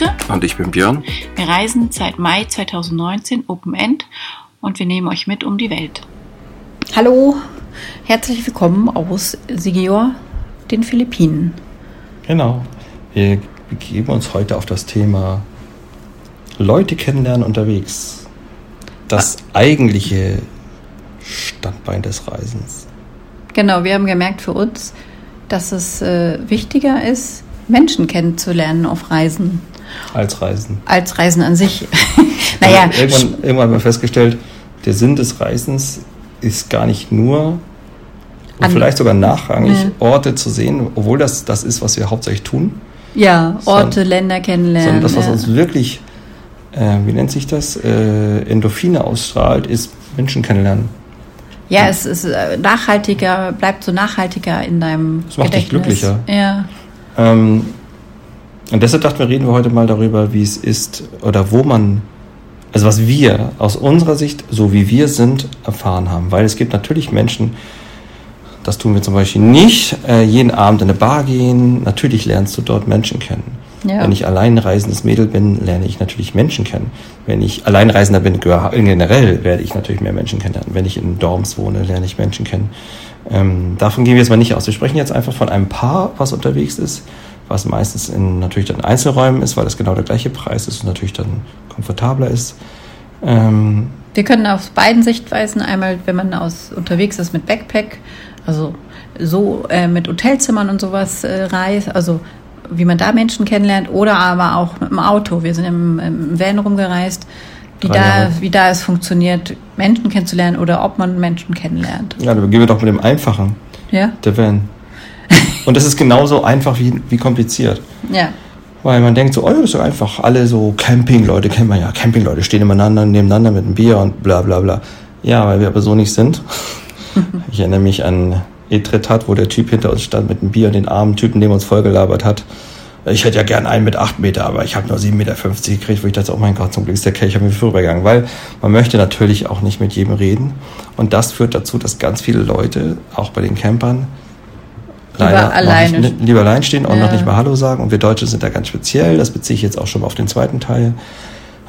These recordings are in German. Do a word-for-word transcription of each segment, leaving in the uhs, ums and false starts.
Ute. Und ich bin Björn. Wir reisen seit Mai zweitausendneunzehn Open End und wir nehmen euch mit um die Welt. Hallo, herzlich willkommen aus Sigior, den Philippinen. Genau, wir begeben uns heute auf das Thema Leute kennenlernen unterwegs. Das ah. eigentliche Standbein des Reisens. Genau, wir haben gemerkt für uns, dass es äh, wichtiger ist, Menschen kennenzulernen auf Reisen. Als Reisen. Als Reisen an sich. Naja. Also irgendwann, irgendwann haben wir festgestellt, der Sinn des Reisens ist gar nicht nur, und an, vielleicht sogar nachrangig, ja. Orte zu sehen, obwohl das das ist, was wir hauptsächlich tun. Ja, Orte, sondern, Länder kennenlernen. Sondern das, was ja. uns wirklich, äh, wie nennt sich das, äh, Endorphine ausstrahlt, ist Menschen kennenlernen. Ja, es ist nachhaltiger, bleibt so nachhaltiger in deinem Gedächtnis. Das macht dich glücklicher. Ja. Ähm, und deshalb dachten wir, reden wir heute mal darüber, wie es ist oder wo man, also was wir aus unserer Sicht, so wie wir sind, erfahren haben. Weil es gibt natürlich Menschen, das tun wir zum Beispiel nicht, äh, jeden Abend in eine Bar gehen, natürlich lernst du dort Menschen kennen. Ja. Wenn ich alleinreisendes Mädel bin, lerne ich natürlich Menschen kennen. Wenn ich Alleinreisender bin, generell werde ich natürlich mehr Menschen kennenlernen. Wenn ich in Dorms wohne, lerne ich Menschen kennen. Ähm, davon gehen wir jetzt mal nicht aus. Wir sprechen jetzt einfach von einem Paar, was unterwegs ist, was meistens in, natürlich dann Einzelräumen ist, weil das genau der gleiche Preis ist und natürlich dann komfortabler ist. Ähm, wir können aus beiden Sichtweisen, einmal wenn man aus unterwegs ist mit Backpack, also so äh, mit Hotelzimmern und sowas äh, reist, also wie man da Menschen kennenlernt, oder aber auch mit dem Auto. Wir sind im, im Van rumgereist, wie da, wie da es funktioniert, Menschen kennenzulernen oder ob man Menschen kennenlernt. Ja, dann gehen wir doch mit dem Einfachen, ja? Der Van. Und das ist genauso einfach wie, wie kompliziert. Ja. Weil man denkt so, oh, das ist doch einfach, alle so Campingleute kennt man ja, Campingleute stehen nebeneinander, nebeneinander mit einem Bier und bla bla bla. Ja, weil wir aber so nicht sind. Ich erinnere mich an Etretat, wo der Typ hinter uns stand mit einem Bier und den armen Typen, dem uns vollgelabert hat. Ich hätte ja gern einen mit acht Meter, aber ich habe nur sieben Meter fünfzig gekriegt, wo ich dachte, oh mein Gott, zum Glück ist der Kelch an mir vorübergegangen, weil man möchte natürlich auch nicht mit jedem reden. Und das führt dazu, dass ganz viele Leute, auch bei den Campern, leider alleine. Nicht, lieber allein stehen und ja. noch nicht mal Hallo sagen. Und wir Deutsche sind da ganz speziell, das beziehe ich jetzt auch schon auf den zweiten Teil.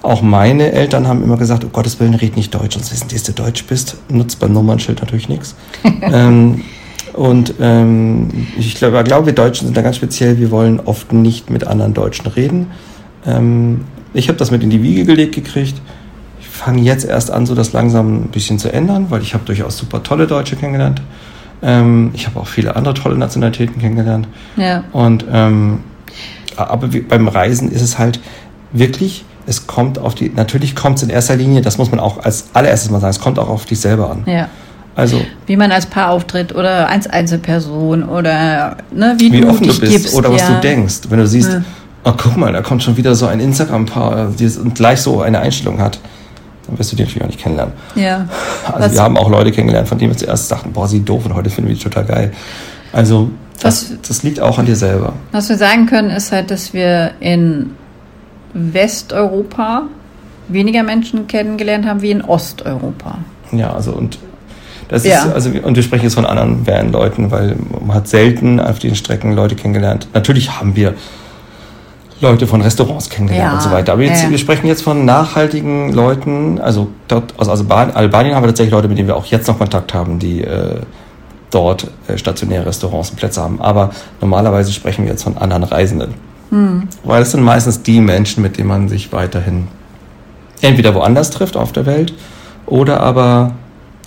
Auch meine Eltern haben immer gesagt, um Gottes Willen, red nicht Deutsch, sonst wissen die, dass du Deutsch bist. Nutzt beim Nummernschild natürlich nichts. ähm, Und ähm, ich glaube, glaub, wir Deutschen sind da ganz speziell, wir wollen oft nicht mit anderen Deutschen reden. Ähm, ich habe das mit in die Wiege gelegt gekriegt. Ich fange jetzt erst an, so das langsam ein bisschen zu ändern, weil ich habe durchaus super tolle Deutsche kennengelernt. Ähm, ich habe auch viele andere tolle Nationalitäten kennengelernt. Ja. Und ähm, aber wie, beim Reisen ist es halt wirklich, es kommt auf die, natürlich kommt es in erster Linie, das muss man auch als allererstes mal sagen, es kommt auch auf dich selber an. Ja. Also, wie man als Paar auftritt oder als Einzelperson oder ne, wie, wie du offen dich du bist gibst, oder was ja. du denkst. Wenn du siehst, ja. oh, guck mal, da kommt schon wieder so ein Instagram-Paar, die gleich so eine Einstellung hat, dann wirst du die natürlich auch nicht kennenlernen. Ja. Also was, wir haben auch Leute kennengelernt, von denen wir zuerst dachten, boah, sie doof und heute finden wir die total geil. Also das, was, das liegt auch an dir selber. Was wir sagen können, ist halt, dass wir in Westeuropa weniger Menschen kennengelernt haben wie in Osteuropa. Ja, also und Das ja. ist, also, und wir sprechen jetzt von anderen Van-Leuten, weil man hat selten auf den Strecken Leute kennengelernt. Natürlich haben wir Leute von Restaurants kennengelernt ja. und so weiter. Aber jetzt, ja. wir sprechen jetzt von nachhaltigen Leuten. Also dort aus Albanien haben wir tatsächlich Leute, mit denen wir auch jetzt noch Kontakt haben, die äh, dort äh, stationäre Restaurants und Plätze haben. Aber normalerweise sprechen wir jetzt von anderen Reisenden. Hm. Weil es sind meistens die Menschen, mit denen man sich weiterhin entweder woanders trifft auf der Welt oder aber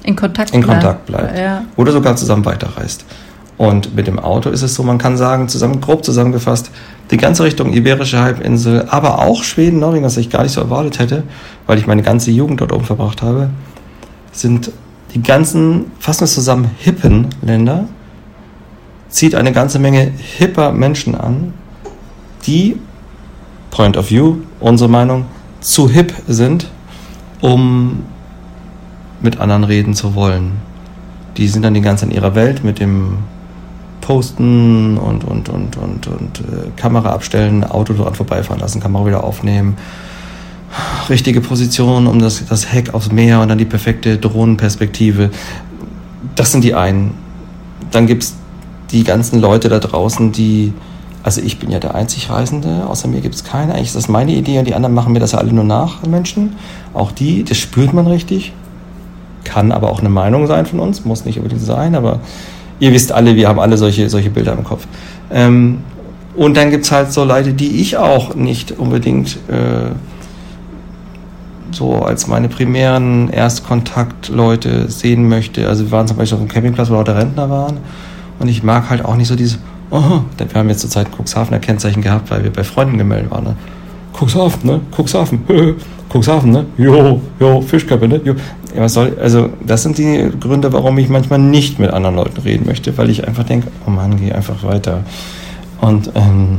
In Kontakt, in Kontakt bleibt. Ja. Oder sogar zusammen weiterreist. Und mit dem Auto ist es so, man kann sagen, zusammen, grob zusammengefasst, die ganze Richtung Iberische Halbinsel, aber auch Schweden, Norwegen, was ich gar nicht so erwartet hätte, weil ich meine ganze Jugend dort oben verbracht habe, sind die ganzen, fassen wir zusammen, hippen Länder, zieht eine ganze Menge hipper Menschen an, die, Point of View, unsere Meinung, zu hip sind, um mit anderen reden zu wollen. Die sind dann die ganze Zeit in ihrer Welt mit dem Posten und, und, und, und, und äh, Kamera abstellen, Auto dran vorbeifahren lassen, Kamera wieder aufnehmen, richtige Position, um das, das Heck aufs Meer und dann die perfekte Drohnenperspektive. Das sind die einen. Dann gibt es die ganzen Leute da draußen, die Also ich bin ja der einzig Reisende, außer mir gibt es keine. Eigentlich ist das meine Idee und die anderen machen mir das ja alle nur nach, Menschen. Auch die, das spürt man richtig. Kann aber auch eine Meinung sein von uns, muss nicht unbedingt sein, aber ihr wisst alle, wir haben alle solche, solche Bilder im Kopf. Ähm, und dann gibt es halt so Leute, die ich auch nicht unbedingt äh, so als meine primären Erstkontaktleute sehen möchte. Also wir waren zum Beispiel auf einem Campingplatz, wo lauter Rentner waren und ich mag halt auch nicht so dieses oh, wir haben jetzt zur Zeit Cuxhaven ein Kennzeichen gehabt, weil wir bei Freunden gemeldet waren. Ne? Cuxhaven, ne? Cuxhaven, Cuxhaven, ne? Jo, jo, Fischköppe, ne? Jo. Ja, was soll, also das sind die Gründe, warum ich manchmal nicht mit anderen Leuten reden möchte, weil ich einfach denke, oh Mann, geh einfach weiter. Und ähm,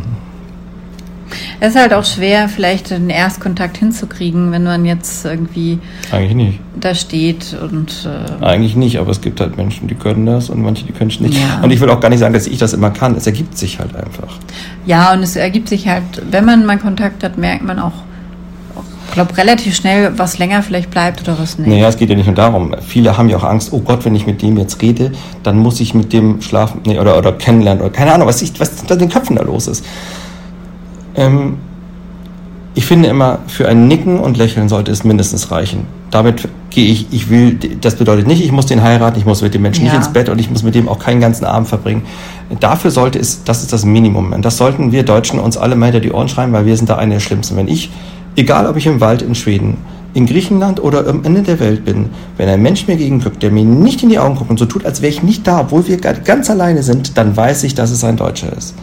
es ist halt auch schwer, vielleicht einen Erstkontakt hinzukriegen, wenn man jetzt irgendwie eigentlich nicht da steht und äh eigentlich nicht, aber es gibt halt Menschen, die können das und manche, die können es nicht. Ja. Und ich will auch gar nicht sagen, dass ich das immer kann. Es ergibt sich halt einfach. Ja, und es ergibt sich halt, wenn man mal Kontakt hat, merkt man auch, ich glaube, relativ schnell, was länger vielleicht bleibt oder was nicht. Naja, es geht ja nicht nur darum. Viele haben ja auch Angst, oh Gott, wenn ich mit dem jetzt rede, dann muss ich mit dem schlafen nee, oder, oder kennenlernen oder keine Ahnung, was ich, was in den Köpfen da los ist. Ich finde immer, für ein Nicken und Lächeln sollte es mindestens reichen. Damit gehe ich, ich will, das bedeutet nicht, ich muss den heiraten, ich muss mit dem Menschen ja. nicht ins Bett und ich muss mit dem auch keinen ganzen Abend verbringen. Dafür sollte es, das ist das Minimum. Und das sollten wir Deutschen uns alle mal hinter die Ohren schreiben, weil wir sind da eine der Schlimmsten. Wenn ich, egal ob ich im Wald in Schweden, in Griechenland oder am Ende der Welt bin, wenn ein Mensch mir gegenguckt, der mir nicht in die Augen guckt und so tut, als wäre ich nicht da, obwohl wir ganz alleine sind, dann weiß ich, dass es ein Deutscher ist.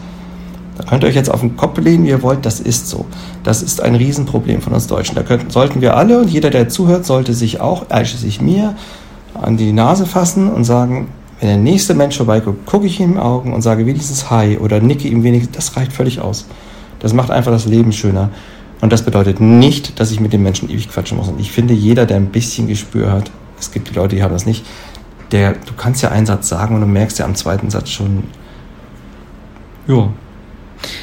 Da könnt ihr euch jetzt auf den Kopf lehnen, wie ihr wollt, das ist so. Das ist ein Riesenproblem von uns Deutschen. Da könnten, sollten wir alle und jeder, der zuhört, sollte sich auch, einschließlich mir, an die Nase fassen und sagen, wenn der nächste Mensch vorbeiguckt, gucke ich ihm in die Augen und sage wenigstens Hi oder nicke ihm wenigstens, das reicht völlig aus. Das macht einfach das Leben schöner. Und das bedeutet nicht, dass ich mit dem Menschen ewig quatschen muss. Und ich finde, jeder, der ein bisschen Gespür hat, es gibt Leute, die haben das nicht, der, du kannst ja einen Satz sagen und du merkst ja am zweiten Satz schon, ja,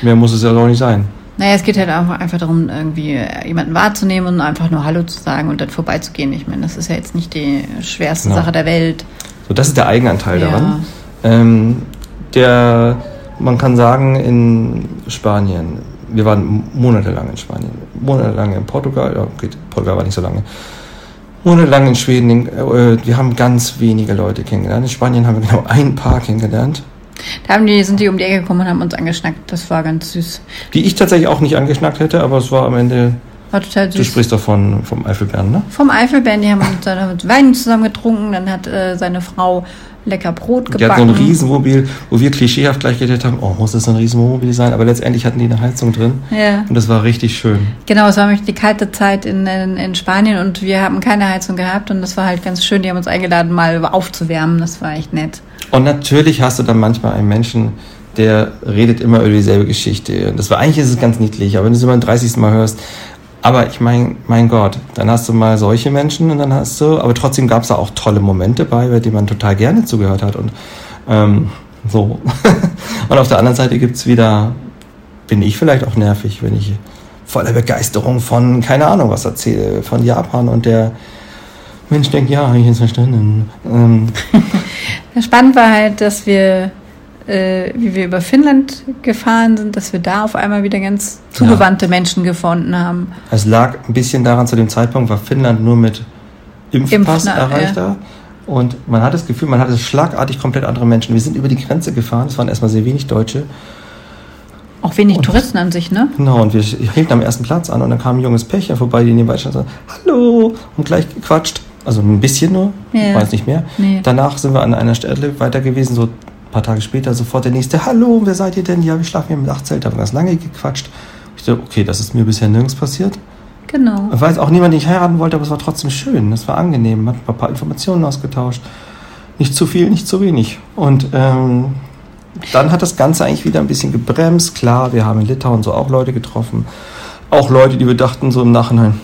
mehr muss es ja doch nicht sein. Naja, es geht halt einfach darum, irgendwie jemanden wahrzunehmen und einfach nur Hallo zu sagen und dann vorbeizugehen. Ich meine, das ist ja jetzt nicht die schwerste genau. Sache der Welt. So, das ist der Eigenanteil ja. daran. Ähm, der, man kann sagen, in Spanien, wir waren monatelang in Spanien, monatelang in Portugal, ja, okay, Portugal war nicht so lange, monatelang in Schweden, äh, wir haben ganz wenige Leute kennengelernt. In Spanien haben wir genau ein Paar kennengelernt. Da haben die, sind die um die Ecke gekommen und haben uns angeschnackt. Das war ganz süß. Die ich tatsächlich auch nicht angeschnackt hätte, aber es war am Ende... War total süß. Du sprichst doch von, vom Eifelbären, ne? Vom Eifelbären, die haben uns dann mit Wein zusammen getrunken. Dann hat äh, seine Frau lecker Brot gebacken. Die hat so ein Riesenwohnmobil, wo wir klischeehaft gleich gedacht haben, oh, muss das so ein Riesenwohnmobil sein? Aber letztendlich hatten die eine Heizung drin. Ja. Und das war richtig schön. Genau, es war nämlich die kalte Zeit in, in, in Spanien und wir haben keine Heizung gehabt. Und das war halt ganz schön. Die haben uns eingeladen, mal aufzuwärmen. Das war echt nett. Und natürlich hast du dann manchmal einen Menschen, der redet immer über dieselbe Geschichte. Das war eigentlich ist es ganz niedlich, aber wenn du es immer ein dreißigsten Mal hörst, aber ich mein, mein Gott, dann hast du mal solche Menschen und dann hast du, aber trotzdem gab es da auch tolle Momente bei, bei denen man total gerne zugehört hat und ähm, so. Und auf der anderen Seite gibt's wieder, bin ich vielleicht auch nervig, wenn ich voller Begeisterung von, keine Ahnung was erzähle, von Japan und der Mensch denkt, ja, habe ich jetzt verstanden. Ähm. Spannend war halt, dass wir, äh, wie wir über Finnland gefahren sind, dass wir da auf einmal wieder ganz zugewandte ja. Menschen gefunden haben. Es lag ein bisschen daran, zu dem Zeitpunkt war Finnland nur mit Impfpass Impfner, erreichter. Ja. Und man hat das Gefühl, man hatte schlagartig komplett andere Menschen. Wir sind über die Grenze gefahren, es waren erstmal sehr wenig Deutsche. Auch wenig und Touristen an sich, ne? Genau, und wir hielten am ersten Platz an und dann kam ein junges Pärchen vorbei, die nebenbei stand und sagte, hallo, und gleich gequatscht. Also ein bisschen nur, yeah. weiß nicht mehr. Nee. Danach sind wir an einer Stelle weiter gewesen, so ein paar Tage später sofort der nächste, hallo, wer seid ihr denn? Ja, wir schlafen hier im Nachtzelt, da haben wir ganz lange gequatscht. Ich dachte, okay, das ist mir bisher nirgends passiert. Genau. Ich weiß auch niemand, den ich heiraten wollte, aber es war trotzdem schön, es war angenehm, man hat ein paar Informationen ausgetauscht. Nicht zu viel, nicht zu wenig. Und ähm, dann hat das Ganze eigentlich wieder ein bisschen gebremst. Klar, wir haben in Litauen so auch Leute getroffen, auch Leute, die wir dachten so im Nachhinein,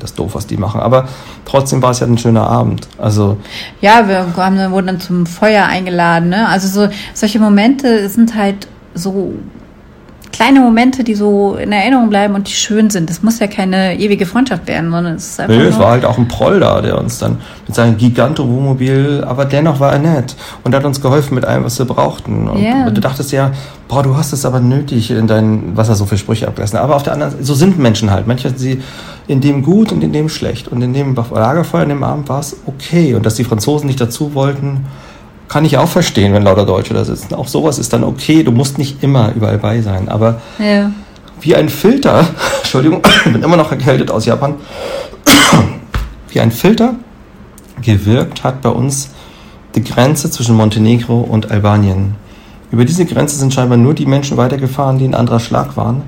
das ist doof, was die machen. Aber trotzdem war es ja ein schöner Abend. Also ja, wir haben dann, wurden dann zum Feuer eingeladen. Ne? Also so, solche Momente sind halt so kleine Momente, die so in Erinnerung bleiben und die schön sind. Das muss ja keine ewige Freundschaft werden, sondern es ist einfach. Nö, es war halt auch ein Proll da, der uns dann mit seinem Giganto-Wohnmobil, aber dennoch war er nett und hat uns geholfen mit allem, was wir brauchten. Und yeah. du dachtest ja, boah, du hast es aber nötig in deinen, was er so viele Sprüche abgelassen. Aber auf der anderen Seite, so sind Menschen halt. Manche sind sie in dem gut und in dem schlecht. Und in dem Lagerfeuer, in dem Abend war es okay. Und dass die Franzosen nicht dazu wollten, kann ich auch verstehen, wenn lauter Deutsche da sitzen. Auch sowas ist dann okay. Du musst nicht immer überall bei sein. Aber ja. wie ein Filter, Entschuldigung, ich bin immer noch erkältet aus Japan, wie ein Filter gewirkt hat bei uns die Grenze zwischen Montenegro und Albanien. Über diese Grenze sind scheinbar nur die Menschen weitergefahren, die ein anderer Schlag waren.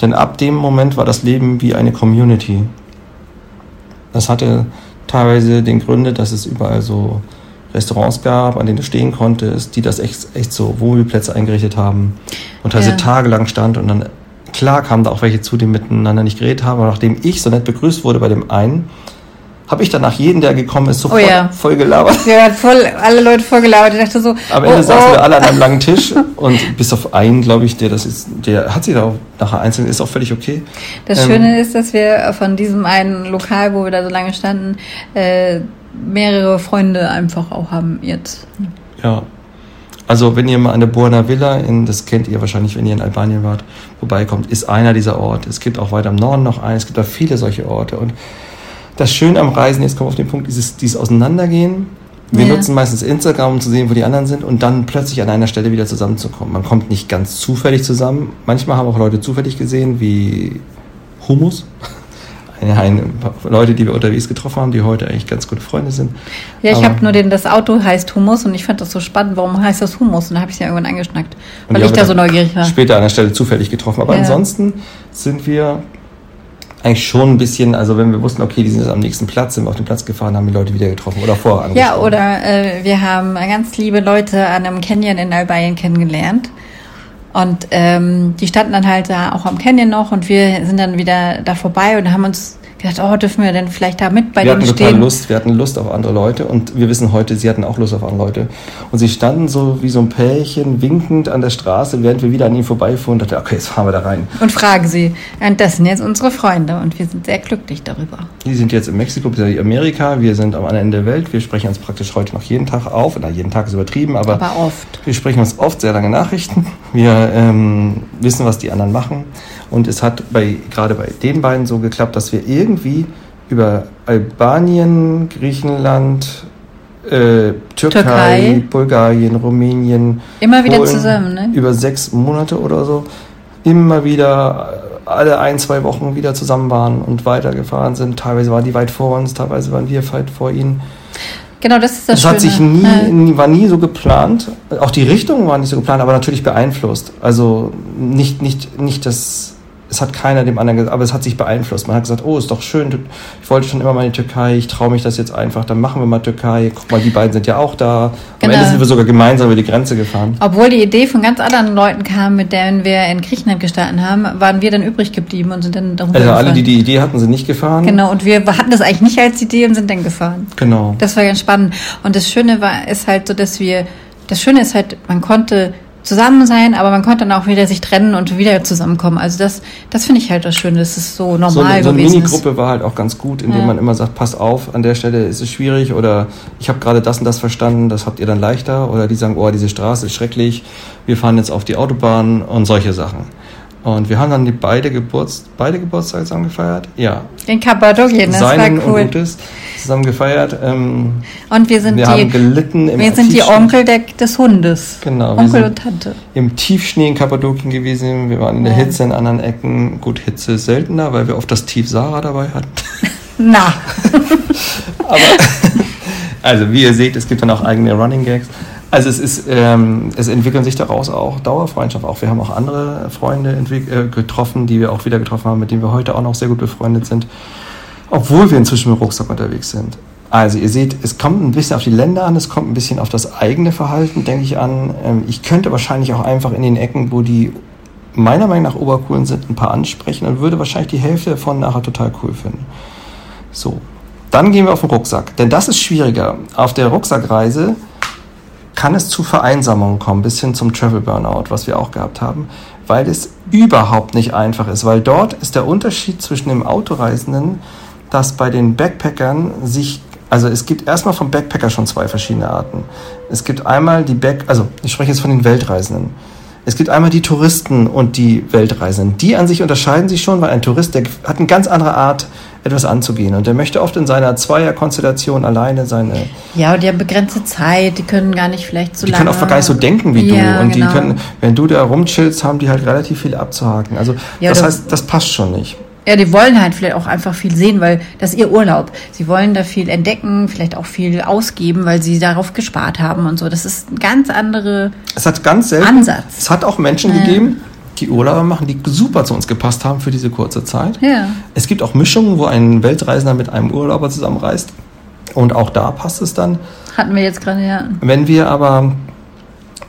Denn ab dem Moment war das Leben wie eine Community. Das hatte teilweise den Gründe, dass es überall so Restaurants gab, an denen du stehen konntest, die das echt, echt so Wohnplätze eingerichtet haben und teilweise ja. tagelang stand. Und dann, klar, kamen da auch welche zu, die miteinander nicht geredet haben. Aber nachdem ich so nett begrüßt wurde bei dem einen, habe ich danach jeden, der gekommen ist, so oh, voll, ja. voll gelabert. Ja, hat voll, alle Leute voll gelabert. Ich dachte so, am Ende oh, saßen oh. wir alle an einem langen Tisch und bis auf einen, glaube ich, der das ist, der hat sich da auch nachher einzeln, ist auch völlig okay. Das ähm, Schöne ist, dass wir von diesem einen Lokal, wo wir da so lange standen, äh, mehrere Freunde einfach auch haben jetzt. Ja, also wenn ihr mal an der Buona Villa, in, das kennt ihr wahrscheinlich, wenn ihr in Albanien wart, vorbeikommt, ist einer dieser Orte. Es gibt auch weiter im Norden noch einen, es gibt da viele solche Orte. Und das Schöne am Reisen, jetzt kommen wir auf den Punkt, dieses, dieses Auseinandergehen. Wir yeah. nutzen meistens Instagram, um zu sehen, wo die anderen sind und dann plötzlich an einer Stelle wieder zusammenzukommen. Man kommt nicht ganz zufällig zusammen. Manchmal haben auch Leute zufällig gesehen, wie Hummus. Ein paar Leute, die wir unterwegs getroffen haben, die heute eigentlich ganz gute Freunde sind. Ja, ich habe nur den, das Auto heißt Hummus und ich fand das so spannend. Warum heißt das Hummus? Und da habe ich es ja irgendwann angeschnackt, weil ich da so neugierig war. Später an einer Stelle zufällig getroffen. Aber yeah. ansonsten sind wir eigentlich schon ein bisschen, also wenn wir wussten, okay, die sind jetzt am nächsten Platz, sind wir auf den Platz gefahren, haben die Leute wieder getroffen oder vorher angesprochen. Ja, oder äh, wir haben ganz liebe Leute an einem Canyon in Albanien kennengelernt und ähm, die standen dann halt da auch am Canyon noch und wir sind dann wieder da vorbei und haben uns gedacht, oh, dürfen wir denn vielleicht da mit bei denen stehen? Wir hatten total Lust, wir hatten Lust auf andere Leute und wir wissen heute, sie hatten auch Lust auf andere Leute. Und sie standen so wie so ein Pärchen winkend an der Straße, während wir wieder an ihnen vorbeifuhren und dachten, okay, jetzt fahren wir da rein. Und fragen sie, und das sind jetzt unsere Freunde und wir sind sehr glücklich darüber. Die sind jetzt in Mexiko, bzw. Amerika, wir sind am anderen Ende der Welt, wir sprechen uns praktisch heute noch jeden Tag auf, na, jeden Tag ist übertrieben, aber, aber oft. Wir sprechen uns oft sehr lange Nachrichten, wir ähm, wissen, was die anderen machen. Und es hat bei, gerade bei den beiden so geklappt, dass wir irgendwie über Albanien, Griechenland, äh, Türkei, Türkei, Bulgarien, Rumänien, immer wieder Polen, zusammen, ne? Über sechs Monate oder so, immer wieder alle ein, zwei Wochen wieder zusammen waren und weitergefahren sind. Teilweise waren die weit vor uns, teilweise waren wir weit vor ihnen. Genau, das ist das, das Schöne. Das hat sich nie, ja. nie, war nie so geplant. Auch die Richtung war nicht so geplant, aber natürlich beeinflusst. Also nicht, nicht, nicht das, es hat keiner dem anderen gesagt, aber es hat sich beeinflusst. Man hat gesagt, oh, ist doch schön, ich wollte schon immer mal in die Türkei, ich traue mich das jetzt einfach, dann machen wir mal Türkei. Guck mal, die beiden sind ja auch da. Genau. Am Ende sind wir sogar gemeinsam über die Grenze gefahren. Obwohl die Idee von ganz anderen Leuten kam, mit denen wir in Griechenland gestanden haben, waren wir dann übrig geblieben und sind dann darum Also gefahren. Alle, die die Idee hatten, sind nicht gefahren. Genau, und wir hatten das eigentlich nicht als Idee und sind dann gefahren. Genau. Das war ganz spannend. Und das Schöne war, ist halt so, dass wir, das Schöne ist halt, man konnte zusammen sein, aber man konnte dann auch wieder sich trennen und wieder zusammenkommen. Also das, das finde ich halt das Schöne, das ist so normal so eine, so eine gewesen. So eine Minigruppe war halt auch ganz gut, indem ja. man immer sagt, pass auf, an der Stelle ist es schwierig oder ich habe gerade das und das verstanden, das habt ihr dann leichter. Oder die sagen, oh, diese Straße ist schrecklich, wir fahren jetzt auf die Autobahn und solche Sachen. Und wir haben dann die beide, Geburts, beide Geburtstage zusammen gefeiert. Ja. In Kappadokien, das Seinen war cool. Und Gutes zusammen gefeiert. Ähm, und wir sind wir die, haben gelitten im wir sind die Onkel der, des Hundes. Genau. Onkel wir sind und Tante. Im Tiefschnee in Kappadokien gewesen. Wir waren in der ja. Hitze in anderen Ecken. Gut, Hitze ist seltener, weil wir oft das Tief Sahara dabei hatten. Na. Aber, also wie ihr seht, es gibt dann auch eigene Running Gags. Also es ist, ähm, es entwickeln sich daraus auch Dauerfreundschaft auch. Wir haben auch andere Freunde entwick- äh, getroffen, die wir auch wieder getroffen haben, mit denen wir heute auch noch sehr gut befreundet sind, obwohl wir inzwischen mit Rucksack unterwegs sind. Also ihr seht, es kommt ein bisschen auf die Länder an, es kommt ein bisschen auf das eigene Verhalten, denke ich an. Ähm, ich könnte wahrscheinlich auch einfach in den Ecken, wo die meiner Meinung nach obercoolen sind, ein paar ansprechen und würde wahrscheinlich die Hälfte davon nachher total cool finden. So, dann gehen wir auf den Rucksack, denn das ist schwieriger. Auf der Rucksackreise kann es zu Vereinsamungen kommen, bis hin zum Travel Burnout, was wir auch gehabt haben, weil es überhaupt nicht einfach ist, weil dort ist der Unterschied zwischen dem Autoreisenden, dass bei den Backpackern sich, also es gibt erstmal vom Backpacker schon zwei verschiedene Arten. Es gibt einmal die Back, also ich spreche jetzt von den Weltreisenden. Es gibt einmal die Touristen und die Weltreisenden. Die an sich unterscheiden sich schon, weil ein Tourist, der hat eine ganz andere Art, etwas anzugehen. Und der möchte oft in seiner Zweierkonstellation alleine seine... Ja, und die haben begrenzte Zeit, die können gar nicht vielleicht so die lange... Die können auch gar nicht so denken wie ja, du. Und genau. Die können, wenn du da rumchillst, haben die halt relativ viel abzuhaken. Also ja, das, das heißt, das passt schon nicht. Ja, die wollen halt vielleicht auch einfach viel sehen, weil das ist ihr Urlaub. Sie wollen da viel entdecken, vielleicht auch viel ausgeben, weil sie darauf gespart haben und so. Das ist ein ganz anderer es hat ganz selten, Ansatz. Es hat auch Menschen ja. gegeben, die Urlaube machen, die super zu uns gepasst haben für diese kurze Zeit. Ja. Es gibt auch Mischungen, wo ein Weltreisender mit einem Urlauber zusammenreist und auch da passt es dann. Hatten wir jetzt gerade, ja. Wenn wir aber,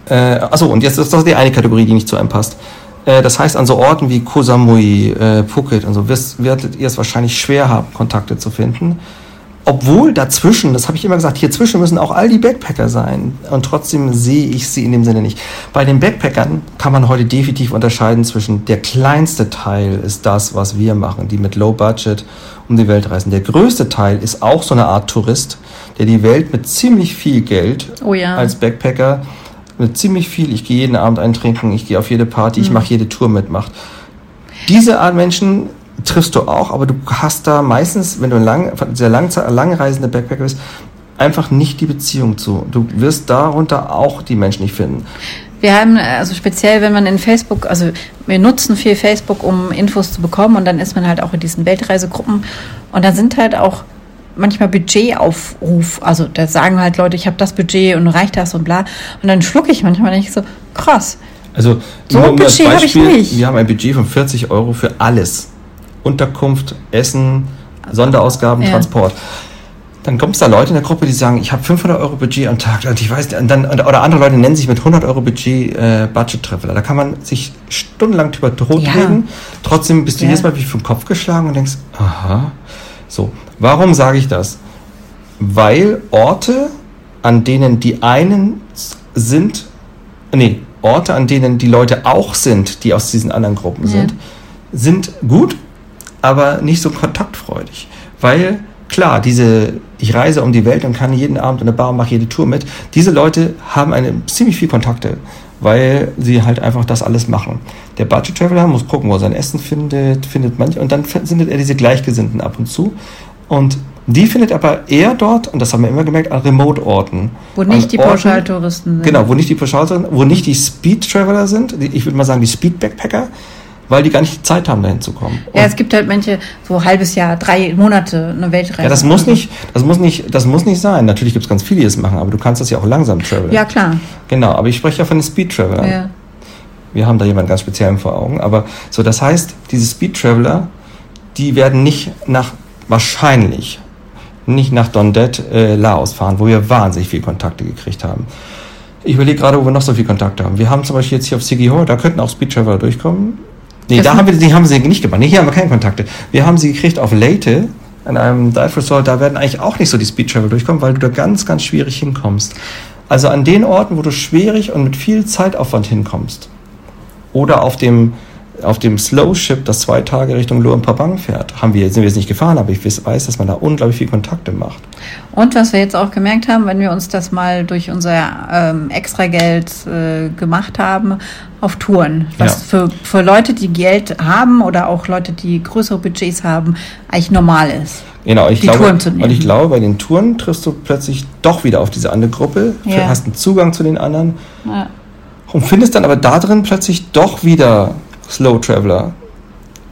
äh, achso, und jetzt ist das die eine Kategorie, die nicht zu einem passt. Äh, das heißt, an so Orten wie Koh Samui, äh, Phuket und so, wirst, werdet ihr es wahrscheinlich schwer haben, Kontakte zu finden. Obwohl dazwischen, das habe ich immer gesagt, hier zwischen müssen auch all die Backpacker sein. Und trotzdem sehe ich sie in dem Sinne nicht. Bei den Backpackern kann man heute definitiv unterscheiden zwischen der kleinste Teil ist das, was wir machen, die mit Low Budget um die Welt reisen. Der größte Teil ist auch so eine Art Tourist, der die Welt mit ziemlich viel Geld oh ja. als Backpacker, mit ziemlich viel, ich gehe jeden Abend eintrinken, ich gehe auf jede Party, mhm. ich mache jede Tour mitmacht. Diese Art Menschen... triffst du auch, aber du hast da meistens, wenn du ein lang, sehr lang, langreisende Backpacker bist, einfach nicht die Beziehung zu. Du wirst darunter auch die Menschen nicht finden. Wir haben, also speziell, wenn man in Facebook, also wir nutzen viel Facebook, um Infos zu bekommen und dann ist man halt auch in diesen Weltreisegruppen und dann sind halt auch manchmal Budgetaufruf, also da sagen halt Leute, ich habe das Budget und reicht das und bla und dann schlucke ich manchmal nicht so, krass. Also so ein Budget habe ich nicht. Wir haben ein Budget von vierzig Euro für alles. Unterkunft, Essen, Sonderausgaben, ja. Transport. Dann kommen es da Leute in der Gruppe, die sagen, ich habe fünfhundert Euro Budget am Tag. Und ich weiß, und dann, oder andere Leute nennen sich mit hundert Euro Budget äh, Budget-Traveler. Da kann man sich stundenlang drüber tot ja. reden. Trotzdem bist du ja. jedes Mal wie vom Kopf geschlagen und denkst, aha. So, warum sage ich das? Weil Orte, an denen die einen sind, nee, Orte, an denen die Leute auch sind, die aus diesen anderen Gruppen ja. sind, sind gut, aber nicht so kontaktfreudig. Weil, klar, diese, ich reise um die Welt und kann jeden Abend in eine Bar, mache jede Tour mit. Diese Leute haben eine, ziemlich viel Kontakte, weil sie halt einfach das alles machen. Der Budget Traveler muss gucken, wo er sein Essen findet, findet manche, und dann findet er diese Gleichgesinnten ab und zu. Und die findet aber eher dort, und das haben wir immer gemerkt, an Remote-Orten. Wo nicht an die Orten, Pauschaltouristen sind. Genau, wo nicht die Pauschaltouristen, wo nicht die Speed-Traveler sind. Ich würde mal sagen, die Speed-Backpacker. Weil die gar nicht die Zeit haben, dahin zu kommen. Ja, es gibt halt manche, so ein halbes Jahr, drei Monate eine Weltreise. Ja, das muss nicht, das muss nicht, das muss nicht sein. Natürlich gibt es ganz viele, die das machen, aber du kannst das ja auch langsam traveln. Ja, klar. Genau, aber ich spreche ja von den Speed-Travelern. Ja. Wir haben da jemanden ganz speziellen vor Augen. Aber so, das heißt, diese Speed-Traveler, die werden nicht nach, wahrscheinlich, nicht nach Don Det, äh, Laos fahren, wo wir wahnsinnig viel Kontakte gekriegt haben. Ich überlege gerade, wo wir noch so viel Kontakte haben. Wir haben zum Beispiel jetzt hier auf Sigior, da könnten auch Speed-Traveler durchkommen. Nee, das da haben wir, die haben sie nicht gemacht. Nee, hier haben wir keine Kontakte. Wir haben sie gekriegt auf Leyte, an einem Dive Resort. Da werden eigentlich auch nicht so die Speed Travel durchkommen, weil du da ganz, ganz schwierig hinkommst. Also an den Orten, wo du schwierig und mit viel Zeitaufwand hinkommst. Oder auf dem, auf dem Slow Ship, das zwei Tage Richtung Luang Prabang fährt. Haben wir, sind wir jetzt nicht gefahren, aber ich weiß, dass man da unglaublich viel Kontakte macht. Und was wir jetzt auch gemerkt haben, wenn wir uns das mal durch unser ähm, Extrageld äh, gemacht haben, auf Touren, was ja. für, für Leute, die Geld haben oder auch Leute, die größere Budgets haben, eigentlich normal ist, genau, ich die glaube, Touren zu nehmen. Und ich glaube, bei den Touren triffst du plötzlich doch wieder auf diese andere Gruppe, ja. hast einen Zugang zu den anderen ja. und findest dann aber da drin plötzlich doch wieder Slow Traveler.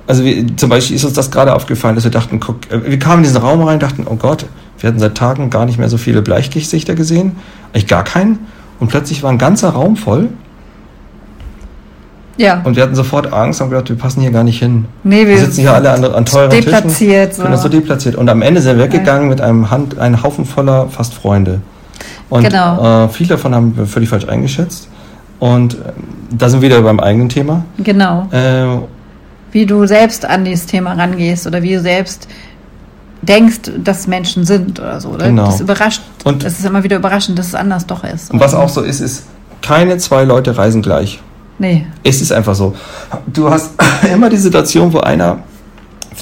Also wir, zum Beispiel ist uns das gerade aufgefallen, dass wir dachten, guck, wir kamen in diesen Raum rein und dachten, oh Gott, wir hatten seit Tagen gar nicht mehr so viele Bleichgesichter gesehen, eigentlich gar keinen, und plötzlich war ein ganzer Raum voll. Ja. Und wir hatten sofort Angst und gedacht, wir passen hier gar nicht hin. Nee, wir, wir sitzen hier alle an, an teuren deplatziert, Tischen. So. So deplatziert. Und am Ende sind wir weggegangen ja. mit einem Hand, einem Haufen voller fast Freunde. Und genau. äh, viele davon haben wir völlig falsch eingeschätzt. Und äh, da sind wir wieder beim eigenen Thema. Genau. Äh, wie du selbst an dieses Thema rangehst oder wie du selbst denkst, dass Menschen sind oder so. Oder? Genau. Das überrascht. Und es ist immer wieder überraschend, dass es anders doch ist. Und was auch so ist, ist, keine zwei Leute reisen gleich. Nee. Es ist einfach so. Du hast immer die Situation, wo einer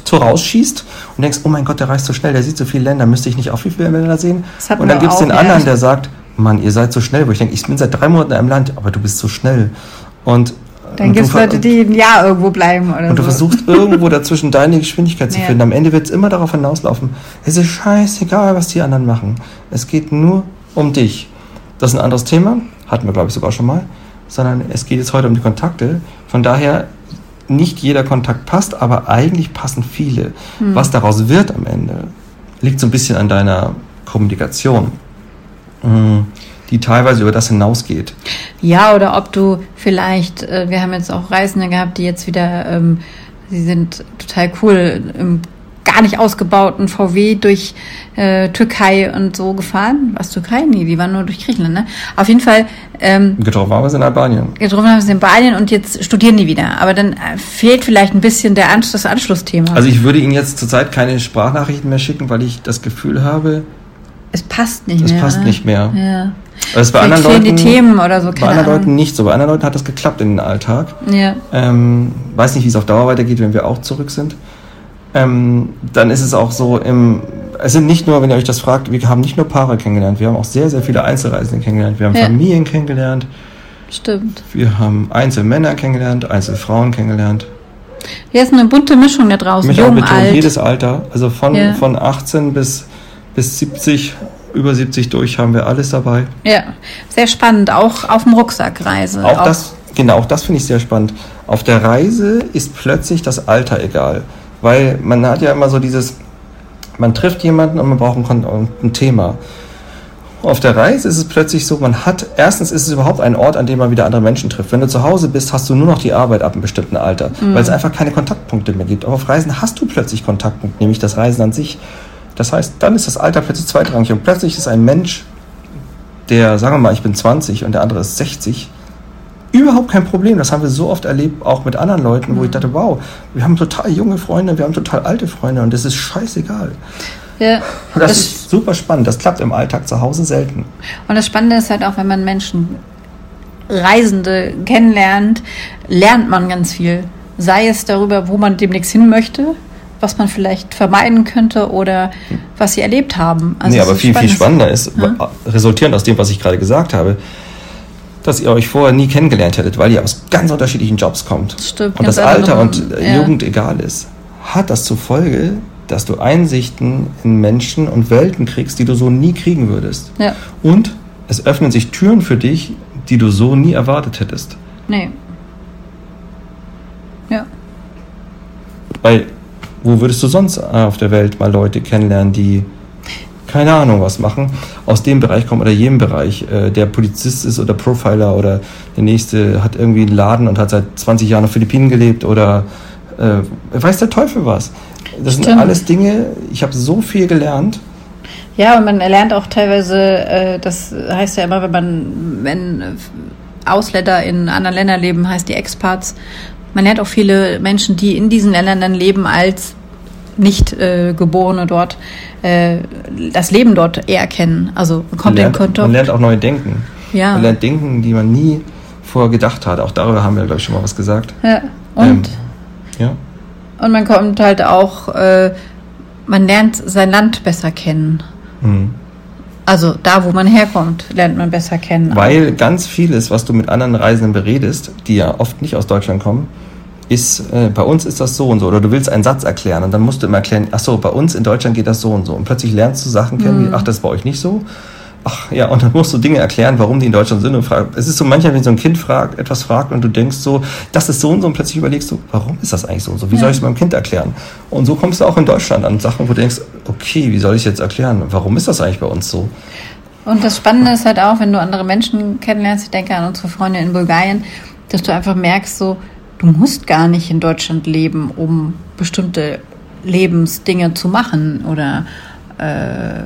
so rausschießt und denkst, oh mein Gott, der reist so schnell, der sieht so viele Länder, müsste ich nicht auch wie viele Länder sehen? Und dann gibt es den ja. anderen, der sagt, Mann, ihr seid so schnell. Wo ich denke, ich bin seit drei Monaten in einem Land, aber du bist so schnell. Und dann gibt es Leute, die ein Jahr irgendwo bleiben oder so. Und du versuchst irgendwo dazwischen deine Geschwindigkeit zu finden. Ja. Am Ende wird es immer darauf hinauslaufen. Es ist scheißegal, was die anderen machen. Es geht nur um dich. Das ist ein anderes Thema, hatten wir glaube ich sogar schon mal, sondern es geht jetzt heute um die Kontakte. Von daher, nicht jeder Kontakt passt, aber eigentlich passen viele. Hm. Was daraus wird am Ende, liegt so ein bisschen an deiner Kommunikation. Mhm. Die teilweise über das hinausgeht. Ja, oder ob du vielleicht, äh, wir haben jetzt auch Reisende gehabt, die jetzt wieder, ähm, sie sind total cool, im gar nicht ausgebauten V W durch äh, Türkei und so gefahren. Was, Türkei? Nee, die waren nur durch Griechenland, ne? Auf jeden Fall. Ähm, getroffen haben wir sie in Albanien. Getroffen haben wir sie in Albanien und jetzt studieren die wieder. Aber dann fehlt vielleicht ein bisschen der Anschluss, das Anschlussthema. Also ich würde Ihnen jetzt zurzeit keine Sprachnachrichten mehr schicken, weil ich das Gefühl habe, es passt nicht es mehr. Es passt nicht mehr. Ja. Das bei anderen Leuten, die Themen oder so, bei anderen Leuten nicht so. Bei anderen Leuten hat das geklappt in den Alltag. Ja. Ähm, weiß nicht, wie es auf Dauer weitergeht, wenn wir auch zurück sind. Ähm, dann ist es auch so, im, es sind nicht nur, wenn ihr euch das fragt, wir haben nicht nur Paare kennengelernt, wir haben auch sehr, sehr viele Einzelreisende kennengelernt. Wir haben ja. Familien kennengelernt. Stimmt. Wir haben Einzelmänner kennengelernt, Einzelfrauen kennengelernt. Hier ist eine bunte Mischung da draußen. Mich jung, auch betont, alt. Jedes Alter. Also von, ja. von achtzehn bis, bis siebzig über siebzig durch haben wir alles dabei. Ja, sehr spannend. Auch auf dem Rucksack Reise. Auch, auch das, genau, auch das finde ich sehr spannend. Auf der Reise ist plötzlich das Alter egal, weil man hat ja immer so dieses, man trifft jemanden und man braucht ein, ein Thema. Auf der Reise ist es plötzlich so, man hat, erstens ist es überhaupt ein Ort, an dem man wieder andere Menschen trifft. Wenn du zu Hause bist, hast du nur noch die Arbeit ab einem bestimmten Alter, mhm. weil es einfach keine Kontaktpunkte mehr gibt. Aber auf Reisen hast du plötzlich Kontaktpunkte, nämlich das Reisen an sich. Das heißt, dann ist das Alter plötzlich zweitrangig und plötzlich ist ein Mensch, der, sagen wir mal, ich bin zwanzig und der andere ist sechzig, überhaupt kein Problem. Das haben wir so oft erlebt, auch mit anderen Leuten, wo ich dachte, wow, wir haben total junge Freunde, wir haben total alte Freunde und das ist scheißegal. Ja, das, das ist super spannend. Das klappt im Alltag zu Hause selten. Und das Spannende ist halt auch, wenn man Menschen, Reisende kennenlernt, lernt man ganz viel. Sei es darüber, wo man demnächst hin möchte, was man vielleicht vermeiden könnte oder was sie erlebt haben. Also nee, aber viel, viel spannender ist, ja? resultierend aus dem, was ich gerade gesagt habe, dass ihr euch vorher nie kennengelernt hättet, weil ihr aus ganz unterschiedlichen Jobs kommt. Stimmt, und das Alter und ja. Jugend egal ist, hat das zur Folge, dass du Einsichten in Menschen und Welten kriegst, die du so nie kriegen würdest. Ja. Und es öffnen sich Türen für dich, die du so nie erwartet hättest. Nee. Ja. Weil wo würdest du sonst auf der Welt mal Leute kennenlernen, die keine Ahnung was machen, aus dem Bereich kommen oder jedem Bereich, äh, der Polizist ist oder Profiler oder der Nächste hat irgendwie einen Laden und hat seit zwanzig Jahren auf Philippinen gelebt oder äh, weiß der Teufel was. Das Stimmt. sind alles Dinge, ich habe so viel gelernt. Ja, und man lernt auch teilweise, äh, das heißt ja immer, wenn man, wenn Ausländer in anderen Ländern leben, heißt die Expats. Man lernt auch viele Menschen, die in diesen Ländern dann leben, als nicht äh, Geborene dort, äh, das Leben dort eher kennen. Also man kommt in Kontakt. Man lernt auch neu denken. Ja. Man lernt Denken, die man nie vorher gedacht hat. Auch darüber haben wir, glaube ich, schon mal was gesagt. Ja. Und? Ähm, ja. Und man kommt halt auch, äh, man lernt sein Land besser kennen. Mhm. Also da, wo man herkommt, lernt man besser kennen. Weil ganz vieles, was du mit anderen Reisenden beredest, die ja oft nicht aus Deutschland kommen, ist, äh, bei uns ist das so und so. Oder du willst einen Satz erklären und dann musst du immer erklären, ach so, bei uns in Deutschland geht das so und so. Und plötzlich lernst du Sachen kennen, mhm. wie, ach, das ist bei euch nicht so. Ach ja, und dann musst du Dinge erklären, warum die in Deutschland sind. Und frag, es ist so manchmal, wenn so ein Kind fragt, etwas fragt und du denkst so, das ist so und so. Und plötzlich überlegst du, warum ist das eigentlich so und so? Wie ja. soll ich es meinem Kind erklären? Und so kommst du auch in Deutschland an Sachen, wo du denkst, okay, wie soll ich es jetzt erklären? Warum ist das eigentlich bei uns so? Und das Spannende ist halt auch, wenn du andere Menschen kennenlernst, ich denke an unsere Freunde in Bulgarien, dass du einfach merkst, so, du musst gar nicht in Deutschland leben, um bestimmte Lebensdinge zu machen oder äh,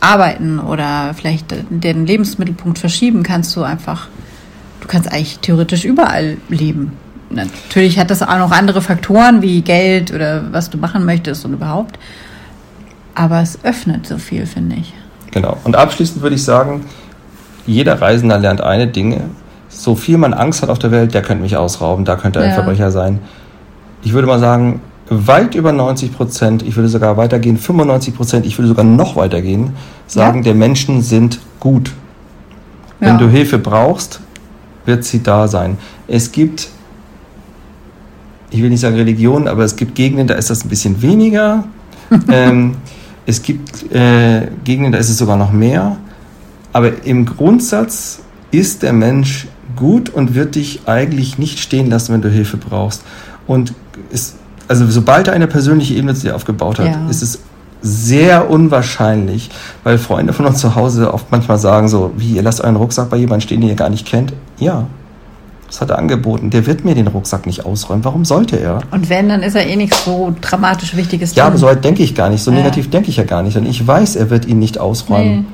arbeiten oder vielleicht den Lebensmittelpunkt verschieben, kannst du einfach, du kannst eigentlich theoretisch überall leben. Natürlich hat das auch noch andere Faktoren wie Geld oder was du machen möchtest und überhaupt. Aber es öffnet so viel, finde ich. Genau. Und abschließend würde ich sagen, jeder Reisender lernt eine Dinge, so viel man Angst hat auf der Welt, der könnte mich ausrauben, da könnte ein ja. Verbrecher sein. Ich würde mal sagen, weit über neunzig Prozent, ich würde sogar weitergehen, fünfundneunzig Prozent, ich würde sogar noch weitergehen, sagen, ja. der Menschen sind gut. Ja. Wenn du Hilfe brauchst, wird sie da sein. Es gibt, ich will nicht sagen Religionen, aber es gibt Gegenden, da ist das ein bisschen weniger. ähm, es gibt äh, Gegenden, da ist es sogar noch mehr. Aber im Grundsatz ist der Mensch gut und wird dich eigentlich nicht stehen lassen, wenn du Hilfe brauchst. Und es, also sobald er eine persönliche Ebene zu dir aufgebaut hat, ja. ist es sehr unwahrscheinlich, weil Freunde von uns zu Hause oft manchmal sagen so, wie, ihr lasst euren Rucksack bei jemandem stehen, den ihr gar nicht kennt. Ja, das hat er angeboten. Der wird mir den Rucksack nicht ausräumen. Warum sollte er? Und wenn, dann ist er eh nichts so dramatisch Wichtiges drin. Ja, aber so weit denke ich gar nicht. So ja. negativ denke ich ja gar nicht. Und ich weiß, er wird ihn nicht ausräumen. Nee.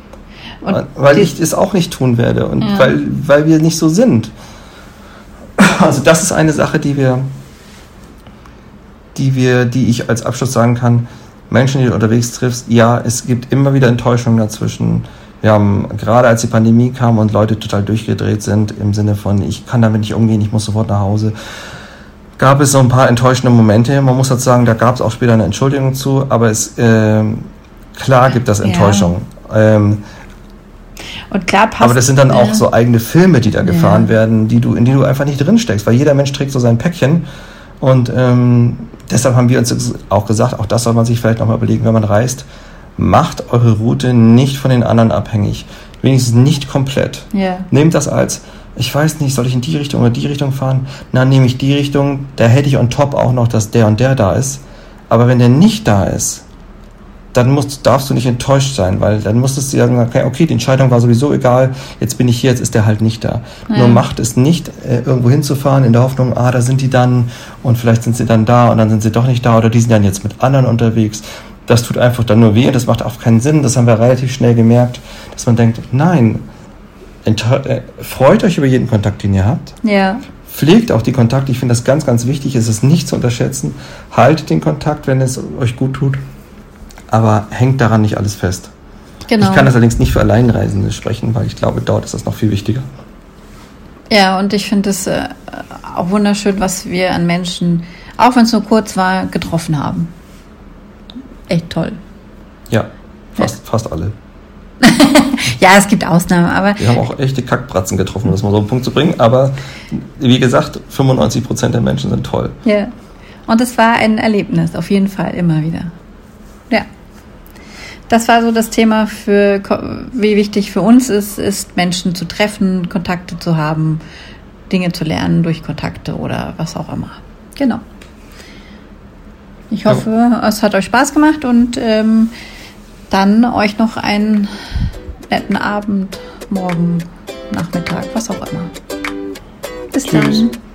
Und weil ich es auch nicht tun werde. Und ja. weil, weil wir nicht so sind. Also das ist eine Sache, die wir, die wir, die ich als Abschluss sagen kann. Menschen, die du unterwegs triffst, ja, es gibt immer wieder Enttäuschungen dazwischen. Wir haben, gerade als die Pandemie kam und Leute total durchgedreht sind, im Sinne von, ich kann damit nicht umgehen, ich muss sofort nach Hause, gab es so ein paar enttäuschende Momente. Man muss halt sagen, da gab es auch später eine Entschuldigung zu, aber es äh, klar gibt das Enttäuschung. Ja. Ähm, und klar passt, aber das sind dann ja. auch so eigene Filme, die da ja. gefahren werden, die du, in die du einfach nicht drinsteckst, weil jeder Mensch trägt so sein Päckchen. Und ähm, deshalb haben wir uns auch gesagt, auch das soll man sich vielleicht nochmal überlegen, wenn man reist, macht eure Route nicht von den anderen abhängig. Wenigstens nicht komplett. Yeah. Nehmt das als, ich weiß nicht, soll ich in die Richtung oder die Richtung fahren? Na, nehme ich die Richtung, da hätte ich on top auch noch, dass der und der da ist. Aber wenn der nicht da ist, dann musst, darfst du nicht enttäuscht sein, weil dann musstest du sagen, okay, okay, die Entscheidung war sowieso egal, jetzt bin ich hier, jetzt ist der halt nicht da. Ja. Nur macht es nicht, äh, irgendwo hinzufahren in der Hoffnung, ah, da sind die dann und vielleicht sind sie dann da und dann sind sie doch nicht da oder die sind dann jetzt mit anderen unterwegs. Das tut einfach dann nur weh, das macht auch keinen Sinn, das haben wir relativ schnell gemerkt, dass man denkt, nein, ent- äh, freut euch über jeden Kontakt, den ihr habt. Ja. Pflegt auch die Kontakte, ich finde das ganz, ganz wichtig, es ist nicht zu unterschätzen. Haltet den Kontakt, wenn es euch gut tut. Aber hängt daran nicht alles fest. Genau. Ich kann das allerdings nicht für Alleinreisende sprechen, weil ich glaube, dort ist das noch viel wichtiger. Ja, und ich finde es äh, auch wunderschön, was wir an Menschen, auch wenn es nur kurz war, getroffen haben. Echt toll. Ja, fast, ja. fast alle. Ja, es gibt Ausnahmen, aber... Wir haben auch echte Kackbratzen getroffen, um das mal so auf den Punkt zu bringen. Aber wie gesagt, fünfundneunzig Prozent der Menschen sind toll. Ja, und es war ein Erlebnis, auf jeden Fall, immer wieder. Ja. Das war so das Thema, für, wie wichtig für uns ist, ist, Menschen zu treffen, Kontakte zu haben, Dinge zu lernen durch Kontakte oder was auch immer. Genau. Ich hoffe, ja. es hat euch Spaß gemacht und ähm, dann euch noch einen netten Abend, morgen, Nachmittag, was auch immer. Bis Tschüss. Dann.